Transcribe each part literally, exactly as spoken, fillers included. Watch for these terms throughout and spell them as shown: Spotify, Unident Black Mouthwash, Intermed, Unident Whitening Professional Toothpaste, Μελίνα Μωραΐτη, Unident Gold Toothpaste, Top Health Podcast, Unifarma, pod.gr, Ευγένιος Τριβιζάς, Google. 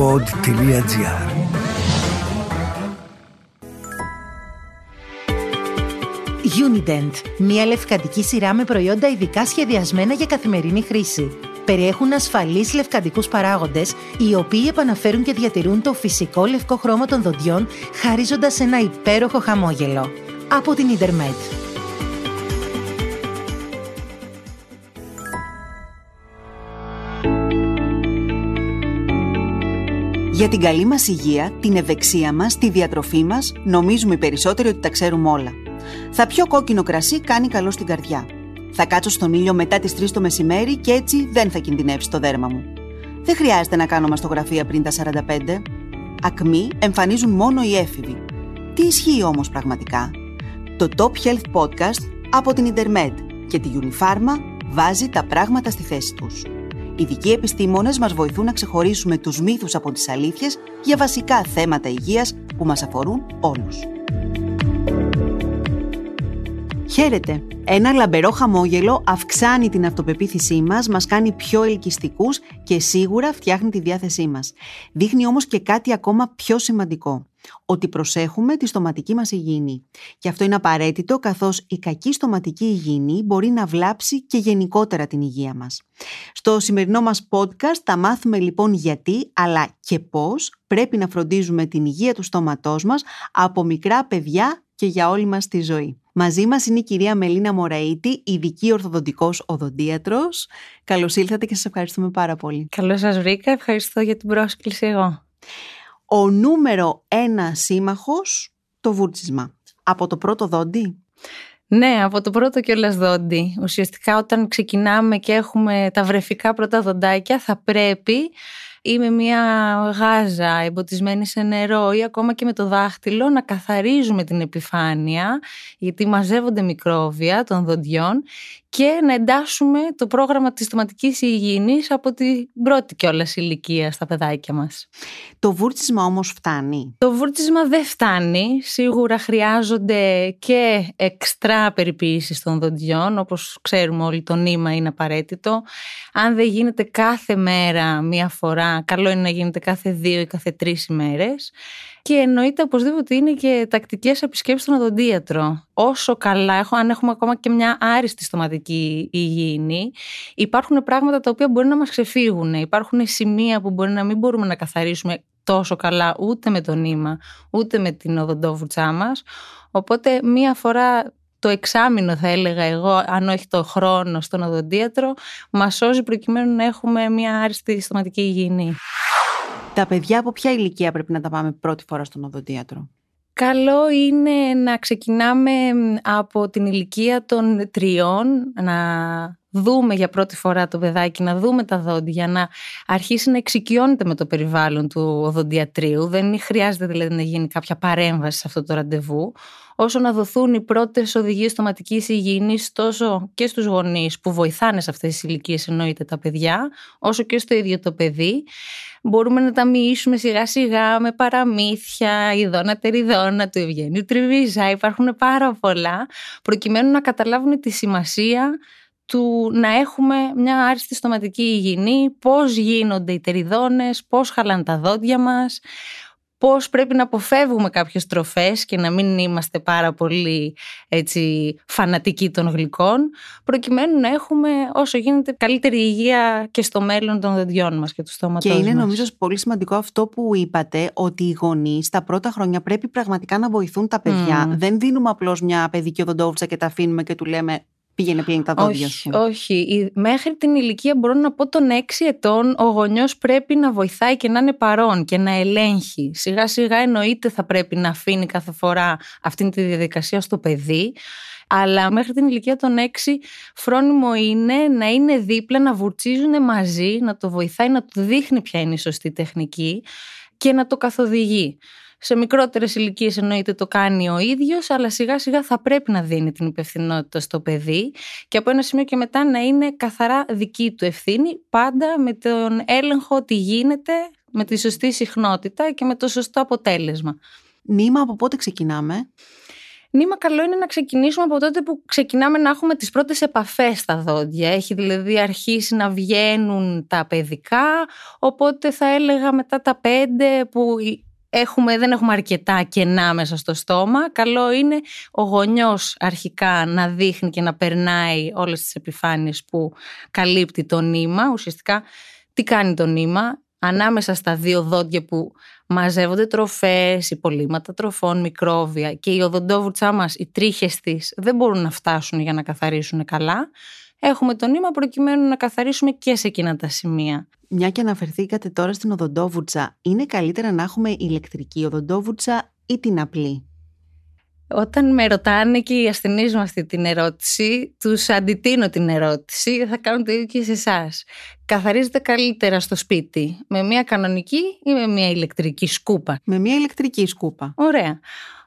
pod.gr. Unident, μια λευκαντική σειρά με προϊόντα ειδικά σχεδιασμένα για καθημερινή χρήση. Περιέχουν ασφαλείς λευκαντικούς παράγοντες, οι οποίοι επαναφέρουν και διατηρούν το φυσικό λευκό χρώμα των δοντιών, χαρίζοντας ένα υπέροχο χαμόγελο. Από την Intermed. Για την καλή μας υγεία, την ευεξία μας, τη διατροφή μας, νομίζουμε οι περισσότεροι ότι τα ξέρουμε όλα. Θα πιω κόκκινο κρασί, κάνει καλό στην καρδιά. Θα κάτσω στον ήλιο μετά τις τρεις το μεσημέρι και έτσι δεν θα κινδυνεύσει το δέρμα μου. Δεν χρειάζεται να κάνω μαστογραφία πριν τα σαράντα πέντε. Ακμή εμφανίζουν μόνο οι έφηβοι. Τι ισχύει όμως πραγματικά? Το Top Health Podcast από την Intermed και τη Unifarma βάζει τα πράγματα στη θέση τους. Ειδικοί επιστήμονες μας βοηθούν να ξεχωρίσουμε τους μύθους από τις αλήθειες για βασικά θέματα υγείας που μας αφορούν όλους. Χαίρετε! Ένα λαμπερό χαμόγελο αυξάνει την αυτοπεποίθησή μας, μας κάνει πιο ελκυστικούς και σίγουρα φτιάχνει τη διάθεσή μας. Δείχνει όμως και κάτι ακόμα πιο σημαντικό. Ότι προσέχουμε τη στοματική μας υγιεινή. Και αυτό είναι απαραίτητο, καθώς η κακή στοματική υγιεινή μπορεί να βλάψει και γενικότερα την υγεία μας. Στο σημερινό μας podcast θα μάθουμε λοιπόν γιατί, αλλά και πώς πρέπει να φροντίζουμε την υγεία του στόματός μας από μικρά παιδιά και για όλη μας τη ζωή. Μαζί μας είναι η κυρία Μελίνα Μωραΐτη, ειδική ορθοδοντικός οδοντίατρος. Καλώς ήλθατε και σας ευχαριστούμε πάρα πολύ. Καλώς σας βρήκα, ευχαριστώ για την πρόσκληση εγώ. Ο νούμερο ένα σύμμαχος, το βούρτσισμα. Από το πρώτο δόντι? Ναι, από το πρώτο κιόλας δόντι. Ουσιαστικά όταν ξεκινάμε και έχουμε τα βρεφικά πρώτα δοντάκια, θα πρέπει ή με μια γάζα εμποτισμένη σε νερό ή ακόμα και με το δάχτυλο να καθαρίζουμε την επιφάνεια, γιατί μαζεύονται μικρόβια των δοντιών, και να εντάσσουμε το πρόγραμμα της στοματικής υγιεινής από την πρώτη κιόλας ηλικία στα παιδάκια μας. Το βούρτσισμα όμως φτάνει? Το βούρτσισμα δεν φτάνει. Σίγουρα χρειάζονται και εξτρά περιποίηση των δοντιών. Όπως ξέρουμε όλοι, το νήμα είναι απαραίτητο. Αν δεν γίνεται κάθε μέρα μία φορά, καλό είναι να γίνεται κάθε δύο ή κάθε τρεις ημέρες. Και εννοείται οπωσδήποτε είναι και τακτικές επισκέψεις στον οδοντίατρο. Όσο καλά έχω, αν έχουμε ακόμα και μια άριστη στοματική υγιεινή, υπάρχουν πράγματα τα οποία μπορεί να μας ξεφύγουν. Υπάρχουν σημεία που μπορεί να μην μπορούμε να καθαρίσουμε τόσο καλά ούτε με το νήμα, ούτε με την οδοντόβουρτσά μας. Οπότε μία φορά το εξάμηνο, θα έλεγα εγώ, αν όχι το χρόνο, στον οδοντίατρο, μας σώζει προκειμένου να έχουμε μια άριστη στοματική υγιεινή. Τα παιδιά από ποια ηλικία πρέπει να τα πάμε πρώτη φορά στον οδοντίατρο? Καλό είναι να ξεκινάμε από την ηλικία των τριών, να δούμε για πρώτη φορά το παιδάκι, να δούμε τα δόντια, να αρχίσει να εξοικειώνεται με το περιβάλλον του οδοντιατρίου. Δεν χρειάζεται δηλαδή να γίνει κάποια παρέμβαση σε αυτό το ραντεβού, όσο να δοθούν οι πρώτες οδηγίες στοματικής υγιεινής τόσο και στους γονείς που βοηθάνε σε αυτές τις ηλικίες, εννοείται, τα παιδιά, όσο και στο ίδιο το παιδί. Μπορούμε να τα μοιήσουμε σιγά σιγά με παραμύθια, ειδώνα τεριδώνα του Ευγένιου Τριβιζά, υπάρχουν πάρα πολλά, προκειμένου να καταλάβουν τη σημασία του να έχουμε μια άριστη στοματική υγιεινή, πώς γίνονται οι τεριδώνες, πώς χαλάνε τα δόντια μας, πώς πρέπει να αποφεύγουμε κάποιες τροφές και να μην είμαστε πάρα πολύ έτσι, φανατικοί των γλυκών, προκειμένου να έχουμε όσο γίνεται καλύτερη υγεία και στο μέλλον των δοντιών μας και του στόματός μας. Και είναι μας. Νομίζω πολύ σημαντικό αυτό που είπατε, ότι οι γονείς τα πρώτα χρόνια πρέπει πραγματικά να βοηθούν τα παιδιά. Mm. Δεν δίνουμε απλώς μια παιδική οδοντόβουρτσα και τα αφήνουμε και του λέμε πήγαινε πλέον τα δόντια σου. Όχι. Μέχρι την ηλικία, μπορώ να πω, των έξι ετών, ο γονιός πρέπει να βοηθάει και να είναι παρόν και να ελέγχει. Σιγά σιγά εννοείται θα πρέπει να αφήνει κάθε φορά αυτή τη διαδικασία στο παιδί. Αλλά μέχρι την ηλικία των έξι φρόνιμο είναι να είναι δίπλα, να βουρτσίζουν μαζί, να το βοηθάει, να του δείχνει ποια είναι η σωστή τεχνική και να το καθοδηγεί. Σε μικρότερες ηλικίες εννοείται το κάνει ο ίδιος, αλλά σιγά σιγά θα πρέπει να δίνει την υπευθυνότητα στο παιδί και από ένα σημείο και μετά να είναι καθαρά δική του ευθύνη, πάντα με τον έλεγχο ότι γίνεται, με τη σωστή συχνότητα και με το σωστό αποτέλεσμα. Νήμα από πότε ξεκινάμε? νήμα καλό είναι να ξεκινήσουμε από τότε που ξεκινάμε να έχουμε τις πρώτες επαφές στα δόντια. Έχει δηλαδή αρχίσει να βγαίνουν τα παιδικά, οπότε θα έλεγα μετά τα πέντε που έχουμε, δεν έχουμε αρκετά κενά μέσα στο στόμα. Καλό είναι ο γονιός αρχικά να δείχνει και να περνάει όλες τις επιφάνειες που καλύπτει το νήμα. Ουσιαστικά τι κάνει το νήμα? Ανάμεσα στα δύο δόντια που μαζεύονται τροφές, υπολείμματα τροφών, μικρόβια και η οδοντόβουρτσά μας, οι τρίχες της δεν μπορούν να φτάσουν για να καθαρίσουν καλά. Έχουμε το νήμα προκειμένου να καθαρίσουμε και σε εκείνα τα σημεία. Μια και αναφερθήκατε τώρα στην οδοντόβουρτσα, είναι καλύτερα να έχουμε ηλεκτρική οδοντόβουρτσα ή την απλή? Όταν με ρωτάνε και οι ασθενείς μου αυτή την ερώτηση, τους αντιτείνω την ερώτηση, θα κάνω το ίδιο και σε εσάς. Καθαρίζετε καλύτερα στο σπίτι με μια κανονική ή με μια ηλεκτρική σκούπα? Με μια ηλεκτρική σκούπα. Ωραία.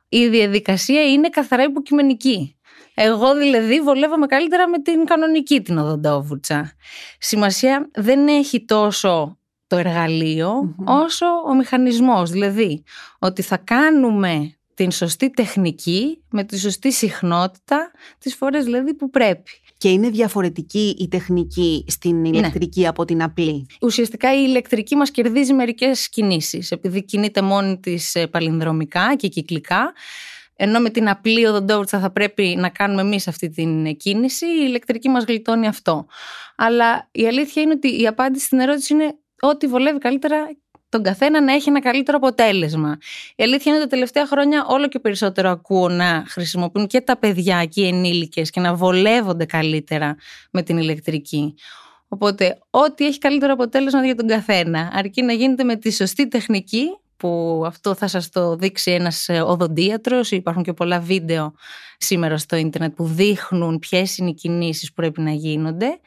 Η διαδικασία είναι καθαρά υποκειμενική. Εγώ δηλαδή βολεύομαι καλύτερα με την κανονική την οδοντόβουρτσα. Σημασία δεν έχει τόσο το εργαλείο mm-hmm. όσο ο μηχανισμός. Δηλαδή ότι θα κάνουμε την σωστή τεχνική με τη σωστή συχνότητα τις φορές δηλαδή που πρέπει. Και είναι διαφορετική η τεχνική στην ηλεκτρική ναι. από την απλή? Ουσιαστικά η ηλεκτρική μας κερδίζει μερικές κινήσεις, επειδή κινείται μόνη της παλινδρομικά και κυκλικά. Ενώ με την απλή οδοντόβουρτσα θα πρέπει να κάνουμε εμείς αυτή την κίνηση, η ηλεκτρική μας γλιτώνει αυτό. Αλλά η αλήθεια είναι ότι η απάντηση στην ερώτηση είναι ότι βολεύει καλύτερα τον καθένα να έχει ένα καλύτερο αποτέλεσμα. Η αλήθεια είναι ότι τα τελευταία χρόνια όλο και περισσότερο ακούω να χρησιμοποιούν και τα παιδιά και οι ενήλικες και να βολεύονται καλύτερα με την ηλεκτρική. Οπότε ό,τι έχει καλύτερο αποτέλεσμα για τον καθένα, αρκεί να γίνεται με τη σωστή τεχνική, που αυτό θα σας το δείξει ένας οδοντίατρος. Υπάρχουν και πολλά βίντεο σήμερα στο ίντερνετ που δείχνουν ποιες είναι οι κινήσεις που πρέπει να γίνονται,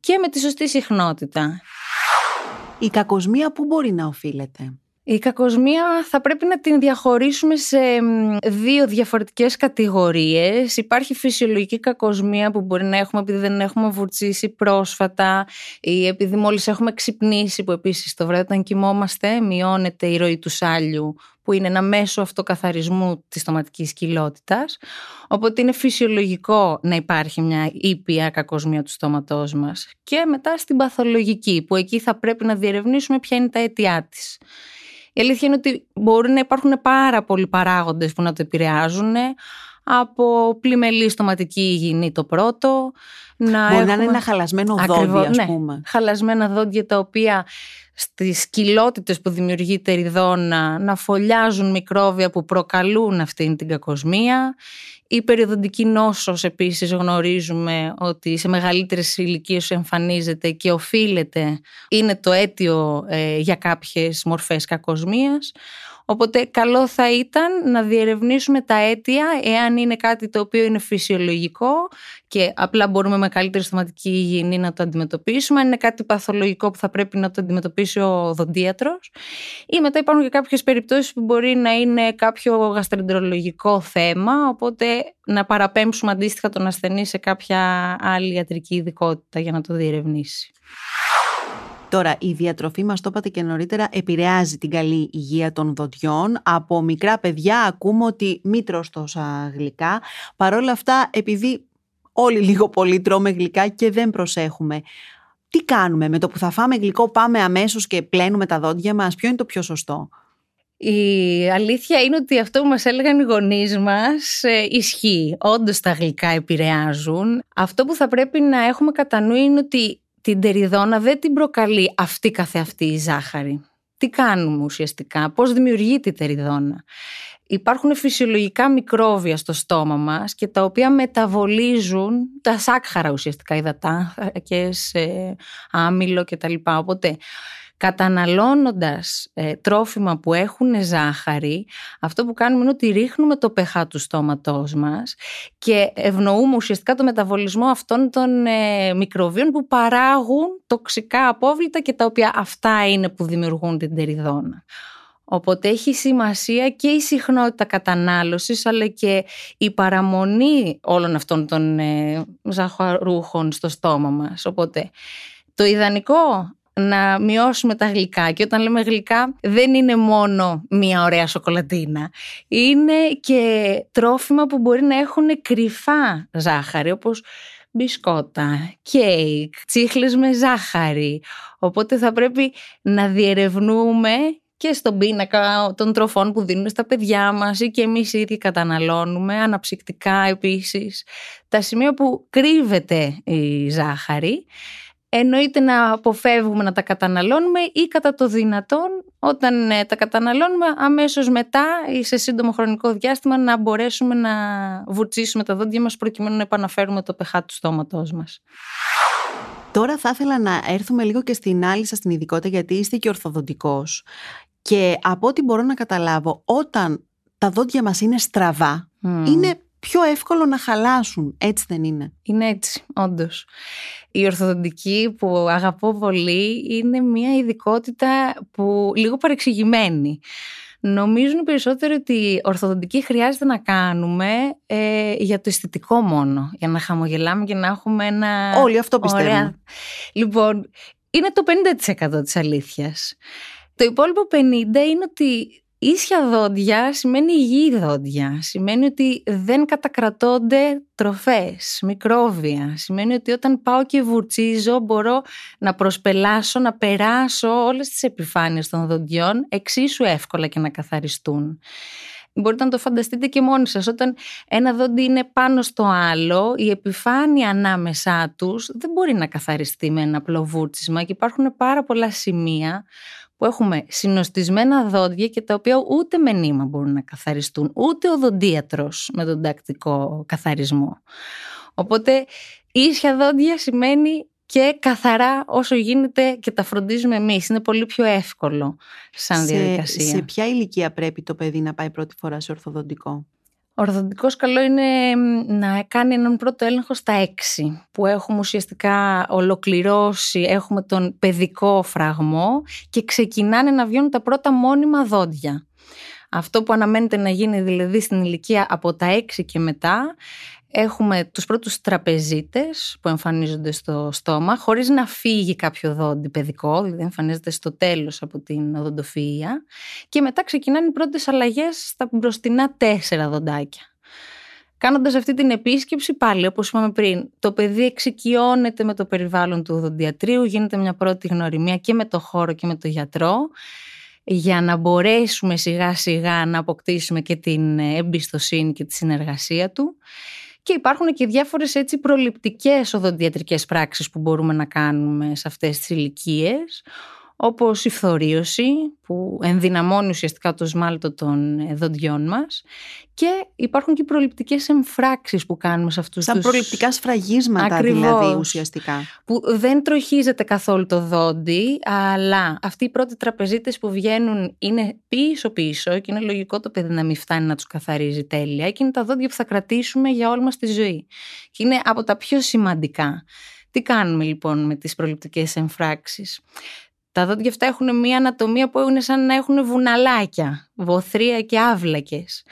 και με τη σωστή συχνότητα. Η κακοσμία πού μπορεί να οφείλεται? Η κακοσμία θα πρέπει να την διαχωρίσουμε σε δύο διαφορετικές κατηγορίες. Υπάρχει φυσιολογική κακοσμία που μπορεί να έχουμε επειδή δεν έχουμε βουρτσίσει πρόσφατα ή επειδή μόλις έχουμε ξυπνήσει, που επίσης το βράδυ όταν κοιμόμαστε μειώνεται η ροή του σάλιου, που είναι ένα μέσο αυτοκαθαρισμού της στοματικής κοιλότητας. Οπότε είναι φυσιολογικό να υπάρχει μια ήπια κακοσμία του στόματός μας. Και μετά στην παθολογική, που εκεί θα πρέπει να διερευνήσουμε ποια είναι τα αιτιά της. Η αλήθεια είναι ότι μπορεί να υπάρχουν πάρα πολλοί παράγοντες που να το επηρεάζουν, από πλημελή στοματική υγιεινή το πρώτο. Να μπορεί να είναι ένα χαλασμένο δόντι, ας ναι, πούμε. Χαλασμένα δόντια τα οποία στις κοιλότητες που δημιουργεί η ριδόνα να φωλιάζουν μικρόβια που προκαλούν αυτήν την κακοσμία. Η περιοδοντική νόσος επίσης γνωρίζουμε ότι σε μεγαλύτερες ηλικίες εμφανίζεται και οφείλεται, είναι το αίτιο ε, για κάποιες μορφές κακοσμίας. Οπότε καλό θα ήταν να διερευνήσουμε τα αίτια, εάν είναι κάτι το οποίο είναι φυσιολογικό και απλά μπορούμε με καλύτερη στοματική υγιεινή να το αντιμετωπίσουμε, αν είναι κάτι παθολογικό που θα πρέπει να το αντιμετωπίσει ο δοντίατρος, ή μετά υπάρχουν και κάποιες περιπτώσεις που μπορεί να είναι κάποιο γαστροεντερολογικό θέμα, οπότε να παραπέμψουμε αντίστοιχα τον ασθενή σε κάποια άλλη ιατρική ειδικότητα για να το διερευνήσει. Τώρα, η διατροφή, μας το είπατε και νωρίτερα, επηρεάζει την καλή υγεία των δοντιών. Από μικρά παιδιά ακούμε ότι μη τρως τόσα γλυκά. Παρ' όλα αυτά, επειδή όλοι λίγο πολύ τρώμε γλυκά και δεν προσέχουμε, τι κάνουμε? Με το που θα φάμε γλυκό πάμε αμέσως και πλένουμε τα δόντια μας? Ποιο είναι το πιο σωστό? Η αλήθεια είναι ότι αυτό που μας έλεγαν οι γονείς μας ε, ισχύει. Όντως τα γλυκά επηρεάζουν. Αυτό που θα πρέπει να έχουμε κατά νου είναι ότι την τεριδόνα δεν την προκαλεί αυτή καθεαυτή η ζάχαρη. Τι κάνουμε ουσιαστικά, πώς δημιουργείται η τεριδόνα? Υπάρχουν φυσιολογικά μικρόβια στο στόμα μας και τα οποία μεταβολίζουν τα σάκχαρα ουσιαστικά, υδατά, θρακές, άμυλο κτλ. Οπότε καταναλώνοντας ε, τρόφιμα που έχουν ζάχαρη, αυτό που κάνουμε είναι ότι ρίχνουμε το pH του στόματός μας και ευνοούμε ουσιαστικά το μεταβολισμό αυτών των ε, μικροβίων που παράγουν τοξικά απόβλητα και τα οποία αυτά είναι που δημιουργούν την τεριδόνα. Οπότε έχει σημασία και η συχνότητα κατανάλωσης, αλλά και η παραμονή όλων αυτών των ε, ζαχαρούχων στο στόμα μας. Οπότε το ιδανικό να μειώσουμε τα γλυκά. Και όταν λέμε γλυκά, δεν είναι μόνο μια ωραία σοκολατίνα. Είναι και τρόφιμα που μπορεί να έχουν κρυφά ζάχαρη, όπως μπισκότα, κέικ, τσίχλες με ζάχαρη. Οπότε θα πρέπει να διερευνούμε και στον πίνακα των τροφών που δίνουμε στα παιδιά μας ή και εμείς ήδη καταναλώνουμε, αναψυκτικά επίσης, τα σημεία που κρύβεται η ζάχαρη. Εννοείται να αποφεύγουμε να τα καταναλώνουμε ή κατά το δυνατόν όταν τα καταναλώνουμε αμέσως μετά ή σε σύντομο χρονικό διάστημα να μπορέσουμε να βουρτσίσουμε τα δόντια μας προκειμένου να επαναφέρουμε το pH του στόματός μας. Τώρα θα ήθελα να έρθουμε λίγο και στην άλλη σας την ειδικότητα, γιατί είστε και ορθοδοντικός και από ό,τι μπορώ να καταλάβω, όταν τα δόντια μας είναι στραβά, mm. είναι πιο εύκολο να χαλάσουν, έτσι δεν είναι? Είναι έτσι, όντως. Η ορθοδοντική που αγαπώ πολύ είναι μια ειδικότητα που λίγο παρεξηγημένη. Νομίζουν περισσότερο ότι ορθοδοντική χρειάζεται να κάνουμε ε, για το αισθητικό μόνο, για να χαμογελάμε και να έχουμε ένα... Όλοι αυτό πιστεύουν. Ωραία... Λοιπόν, είναι το πενήντα τοις εκατό της αλήθειας. Το υπόλοιπο πενήντα τοις εκατό είναι ότι ίσια δόντια σημαίνει υγιή δόντια, σημαίνει ότι δεν κατακρατώνται τροφές, μικρόβια, σημαίνει ότι όταν πάω και βουρτσίζω μπορώ να προσπελάσω, να περάσω όλες τις επιφάνειες των δοντιών εξίσου εύκολα και να καθαριστούν. Μπορείτε να το φανταστείτε και μόνοι σας, όταν ένα δόντι είναι πάνω στο άλλο, η επιφάνεια ανάμεσά τους δεν μπορεί να καθαριστεί με ένα απλό βούρτσισμα και υπάρχουν πάρα πολλά σημεία που έχουμε συνοστισμένα δόντια και τα οποία ούτε με νήμα μπορούν να καθαριστούν, ούτε ο δοντίατρος με τον τακτικό καθαρισμό. Οπότε ίσια δόντια σημαίνει και καθαρά όσο γίνεται και τα φροντίζουμε εμείς. Είναι πολύ πιο εύκολο σαν διαδικασία. Σε, σε ποια ηλικία πρέπει το παιδί να πάει πρώτη φορά σε ορθοδοντικό? Ο ορθοδοντικός καλό είναι να κάνει έναν πρώτο έλεγχο στα έξι, που έχουμε ουσιαστικά ολοκληρώσει, έχουμε τον παιδικό φραγμό και ξεκινάνε να βγαίνουν τα πρώτα μόνιμα δόντια. Αυτό που αναμένεται να γίνει δηλαδή στην ηλικία από τα έξι και μετά, έχουμε τους πρώτους τραπεζίτες που εμφανίζονται στο στόμα, χωρίς να φύγει κάποιο δόντι παιδικό, δηλαδή εμφανίζεται στο τέλος από την οδοντοφυΐα, και μετά ξεκινάνε οι πρώτες αλλαγές στα μπροστινά τέσσερα δοντάκια. Κάνοντας αυτή την επίσκεψη, πάλι όπως είπαμε πριν, το παιδί εξοικειώνεται με το περιβάλλον του οδοντιατρίου, γίνεται μια πρώτη γνωριμία και με το χώρο και με το γιατρό, για να μπορέσουμε σιγά σιγά να αποκτήσουμε και την εμπιστοσύνη και τη συνεργασία του. Και υπάρχουν και διάφορες έτσι προληπτικές οδοντιατρικές πράξεις που μπορούμε να κάνουμε σε αυτές τις ηλικίες, όπως η φθορίωση που ενδυναμώνει ουσιαστικά το σμάλτο των δοντιών μας, και υπάρχουν και προληπτικές εμφράξεις που κάνουμε σε αυτούς τους... Σαν προληπτικά σφραγίσματα δηλαδή ουσιαστικά. Που δεν τροχίζεται καθόλου το δόντι, αλλά αυτοί οι πρώτοι τραπεζίτες που βγαίνουν είναι πίσω-πίσω και είναι λογικό το παιδί να μην φτάνει να τους καθαρίζει τέλεια, και είναι τα δόντια που θα κρατήσουμε για όλη μας τη ζωή. Και είναι από τα πιο σημαντικά. Τι κάνουμε λοιπόν με τις προληπτικές εμφράξεις? Τα δόντια αυτά έχουν μία ανατομία που είναι σαν να έχουν βουναλάκια, βοθρία και άβλακες.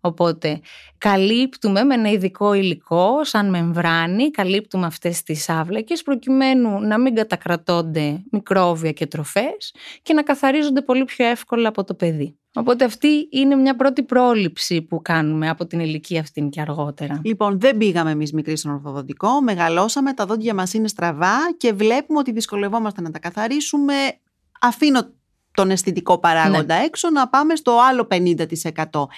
Οπότε καλύπτουμε με ένα ειδικό υλικό, σαν μεμβράνη, καλύπτουμε αυτές τις άβλακες προκειμένου να μην κατακρατώνται μικρόβια και τροφές και να καθαρίζονται πολύ πιο εύκολα από το παιδί. Οπότε αυτή είναι μια πρώτη πρόληψη που κάνουμε από την ηλικία αυτήν και αργότερα. Λοιπόν, δεν πήγαμε εμείς μικροί στον ορθοδοντικό, μεγαλώσαμε, τα δόντια μας είναι στραβά και βλέπουμε ότι δυσκολευόμαστε να τα καθαρίσουμε. Αφήνω τον αισθητικό παράγοντα ναι. έξω, να πάμε στο άλλο πενήντα τοις εκατό.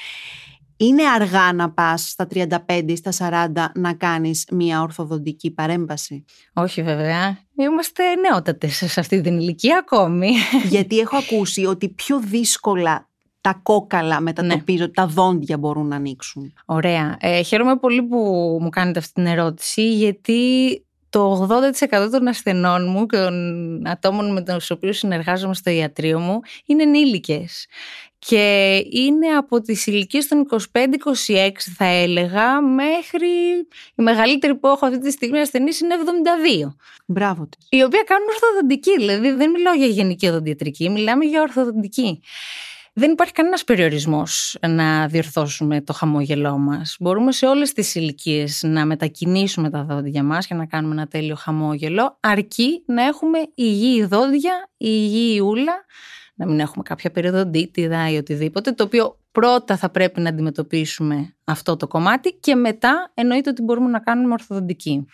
Είναι αργά να πας στα τριάντα πέντε ή στα σαράντα να κάνεις μια ορθοδοντική παρέμβαση? Όχι βέβαια, είμαστε νεότατες σε αυτή την ηλικία ακόμη. Γιατί έχω ακούσει ότι πιο δύσκολα τα κόκαλα μετατοπίζονται, ναι. τα δόντια μπορούν να ανοίξουν. Ωραία, ε, χαίρομαι πολύ που μου κάνετε αυτή την ερώτηση, γιατί το ογδόντα τοις εκατό των ασθενών μου και των ατόμων με τους οποίους συνεργάζομαι στο ιατρείο μου είναι ενήλικες. Και είναι από τις ηλικίες των είκοσι πέντε είκοσι έξι θα έλεγα, μέχρι η μεγαλύτερη που έχω αυτή τη στιγμή ασθενής είναι εβδομήντα δύο. Μπράβο της. Η οποία κάνουν ορθοδοντική, δηλαδή δεν μιλάω για γενική οδοντιατρική, μιλάμε για ορθοδοντική. δεν υπάρχει κανένας περιορισμός να διορθώσουμε το χαμόγελό μας. Μπορούμε σε όλες τις ηλικίες να μετακινήσουμε τα δόντια μας και να κάνουμε ένα τέλειο χαμόγελο, αρκεί να έχουμε υγιή δόντια, υγιή ούλα, να μην έχουμε κάποια περιοδοντίτιδα ή οτιδήποτε, το οποίο πρώτα θα πρέπει να αντιμετωπίσουμε αυτό το κομμάτι και μετά εννοείται ότι μπορούμε να κάνουμε ορθοδοντική.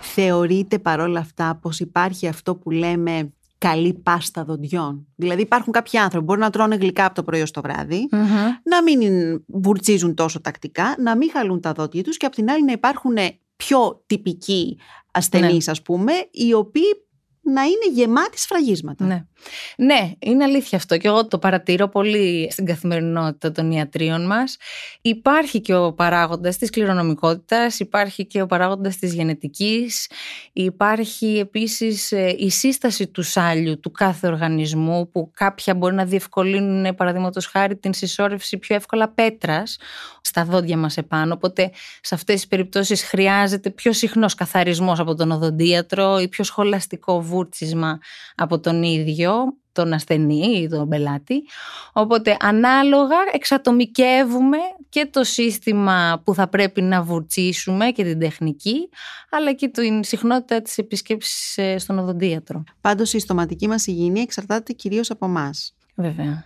Θεωρείτε παρόλα αυτά πως υπάρχει αυτό που λέμε καλή πάστα δοντιών? Δηλαδή υπάρχουν κάποιοι άνθρωποι που μπορούν να τρώνε γλυκά από το πρωί ως το βράδυ, mm-hmm. να μην βουρτσίζουν τόσο τακτικά, να μην χαλούν τα δόντια τους και απ' την άλλη να υπάρχουν πιο τυπικοί ασθενείς, ναι. ας πούμε, οι οποίοι να είναι γεμάτη σφραγίσματα. Ναι. ναι, είναι αλήθεια αυτό και εγώ το παρατηρώ πολύ στην καθημερινότητα των ιατρίων μας. Υπάρχει και ο παράγοντας της κληρονομικότητας, υπάρχει και ο παράγοντας της γενετικής, υπάρχει επίσης η σύσταση του σάλιου του κάθε οργανισμού, που κάποια μπορεί να διευκολύνουν, παραδείγματος χάρη, την συσσόρευση πιο εύκολα πέτρας στα δόντια μας επάνω. Οπότε σε αυτές τις περιπτώσεις χρειάζεται πιο συχνός καθαρισμός από τον οδοντίατρο ή πιο σχολαστικό βούρτσισμα από τον ίδιο, τον ασθενή ή τον πελάτη. Οπότε ανάλογα εξατομικεύουμε και το σύστημα που θα πρέπει να βουρτσίσουμε και την τεχνική, αλλά και την συχνότητα της επισκέψης στον οδοντίατρο. Πάντως η στοματική μας υγιεινή εξαρτάται κυρίως από εμάς. Βέβαια.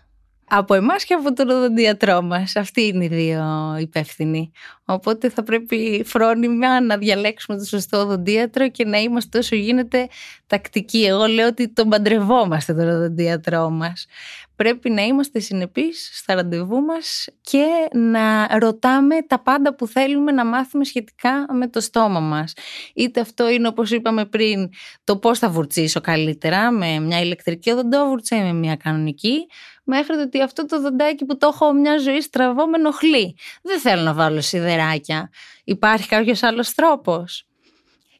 Από εμάς και από τον οδοντίατρό μας. Αυτοί είναι οι δύο υπεύθυνοι. Οπότε θα πρέπει φρόνιμα να διαλέξουμε το σωστό οδοντίατρο και να είμαστε όσο γίνεται τακτικοί. Εγώ λέω ότι τον παντρευόμαστε τον οδοντίατρό μας. Πρέπει να είμαστε συνεπείς στα ραντεβού μας και να ρωτάμε τα πάντα που θέλουμε να μάθουμε σχετικά με το στόμα μας. Είτε αυτό είναι, όπως είπαμε πριν, το πώς θα βουρτσίσω καλύτερα, με μια ηλεκτρική οδοντόβουρτσα ή με μια κανονική, μέχρι το ότι αυτό το δοντάκι που το έχω μια ζωή στραβό με ενοχλεί. Δεν θέλω να βάλω σιδεράκια. Υπάρχει κάποιος άλλος τρόπος?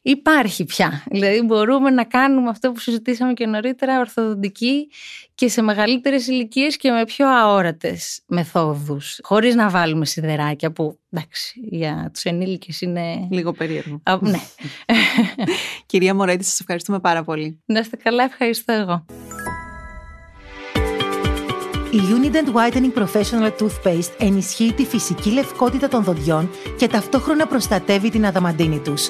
Υπάρχει πια. Δηλαδή μπορούμε να κάνουμε αυτό που συζητήσαμε και νωρίτερα, ορθοδοντική και σε μεγαλύτερες ηλικίες και με πιο αόρατες μεθόδους. Χωρίς να βάλουμε σιδεράκια που, εντάξει, για τους ενήλικες είναι... λίγο περίεργο. Α, ναι. Κυρία Μωραΐτη, σας ευχαριστούμε πάρα πολύ. Να είστε καλά, ευχαριστώ εγώ. Η Unident Whitening Professional Toothpaste ενισχύει τη φυσική λευκότητα των δοντιών και ταυτόχρονα προστατεύει την αδαμαντίνη τους.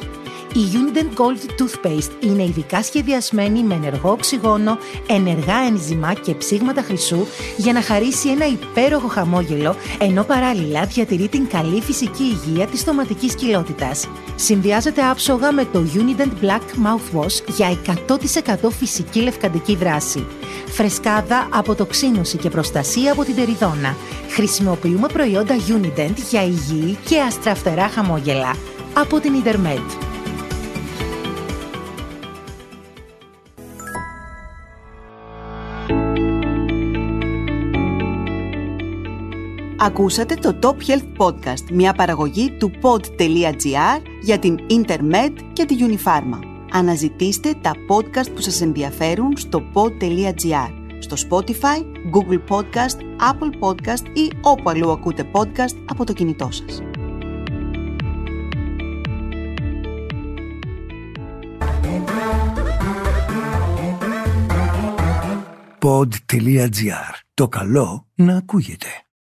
Η Unident Gold Toothpaste είναι ειδικά σχεδιασμένη με ενεργό οξυγόνο, ενεργά ενζυμά και ψήγματα χρυσού για να χαρίσει ένα υπέροχο χαμόγελο, ενώ παράλληλα διατηρεί την καλή φυσική υγεία της στοματικής κοιλότητας. Συνδυάζεται άψογα με το Unident Black Mouthwash για εκατό τοις εκατό φυσική λευκαντική δράση. Φρεσκάδα, αποτοξίνωση και προστασία από την τεριδόνα. Χρησιμοποιούμε προϊόντα Unident για υγιή και αστραφτερά χαμόγελα. Από την Intermed. Ακούσατε το Top Health Podcast, μια παραγωγή του pod.gr για την Intermed και τη Unifarma. Αναζητήστε τα podcast που σας ενδιαφέρουν στο pod.gr, στο Spotify, Google Podcast, Apple Podcast ή όπου αλλού ακούτε podcast από το κινητό σας. pod.gr. Το καλό να ακούγεται.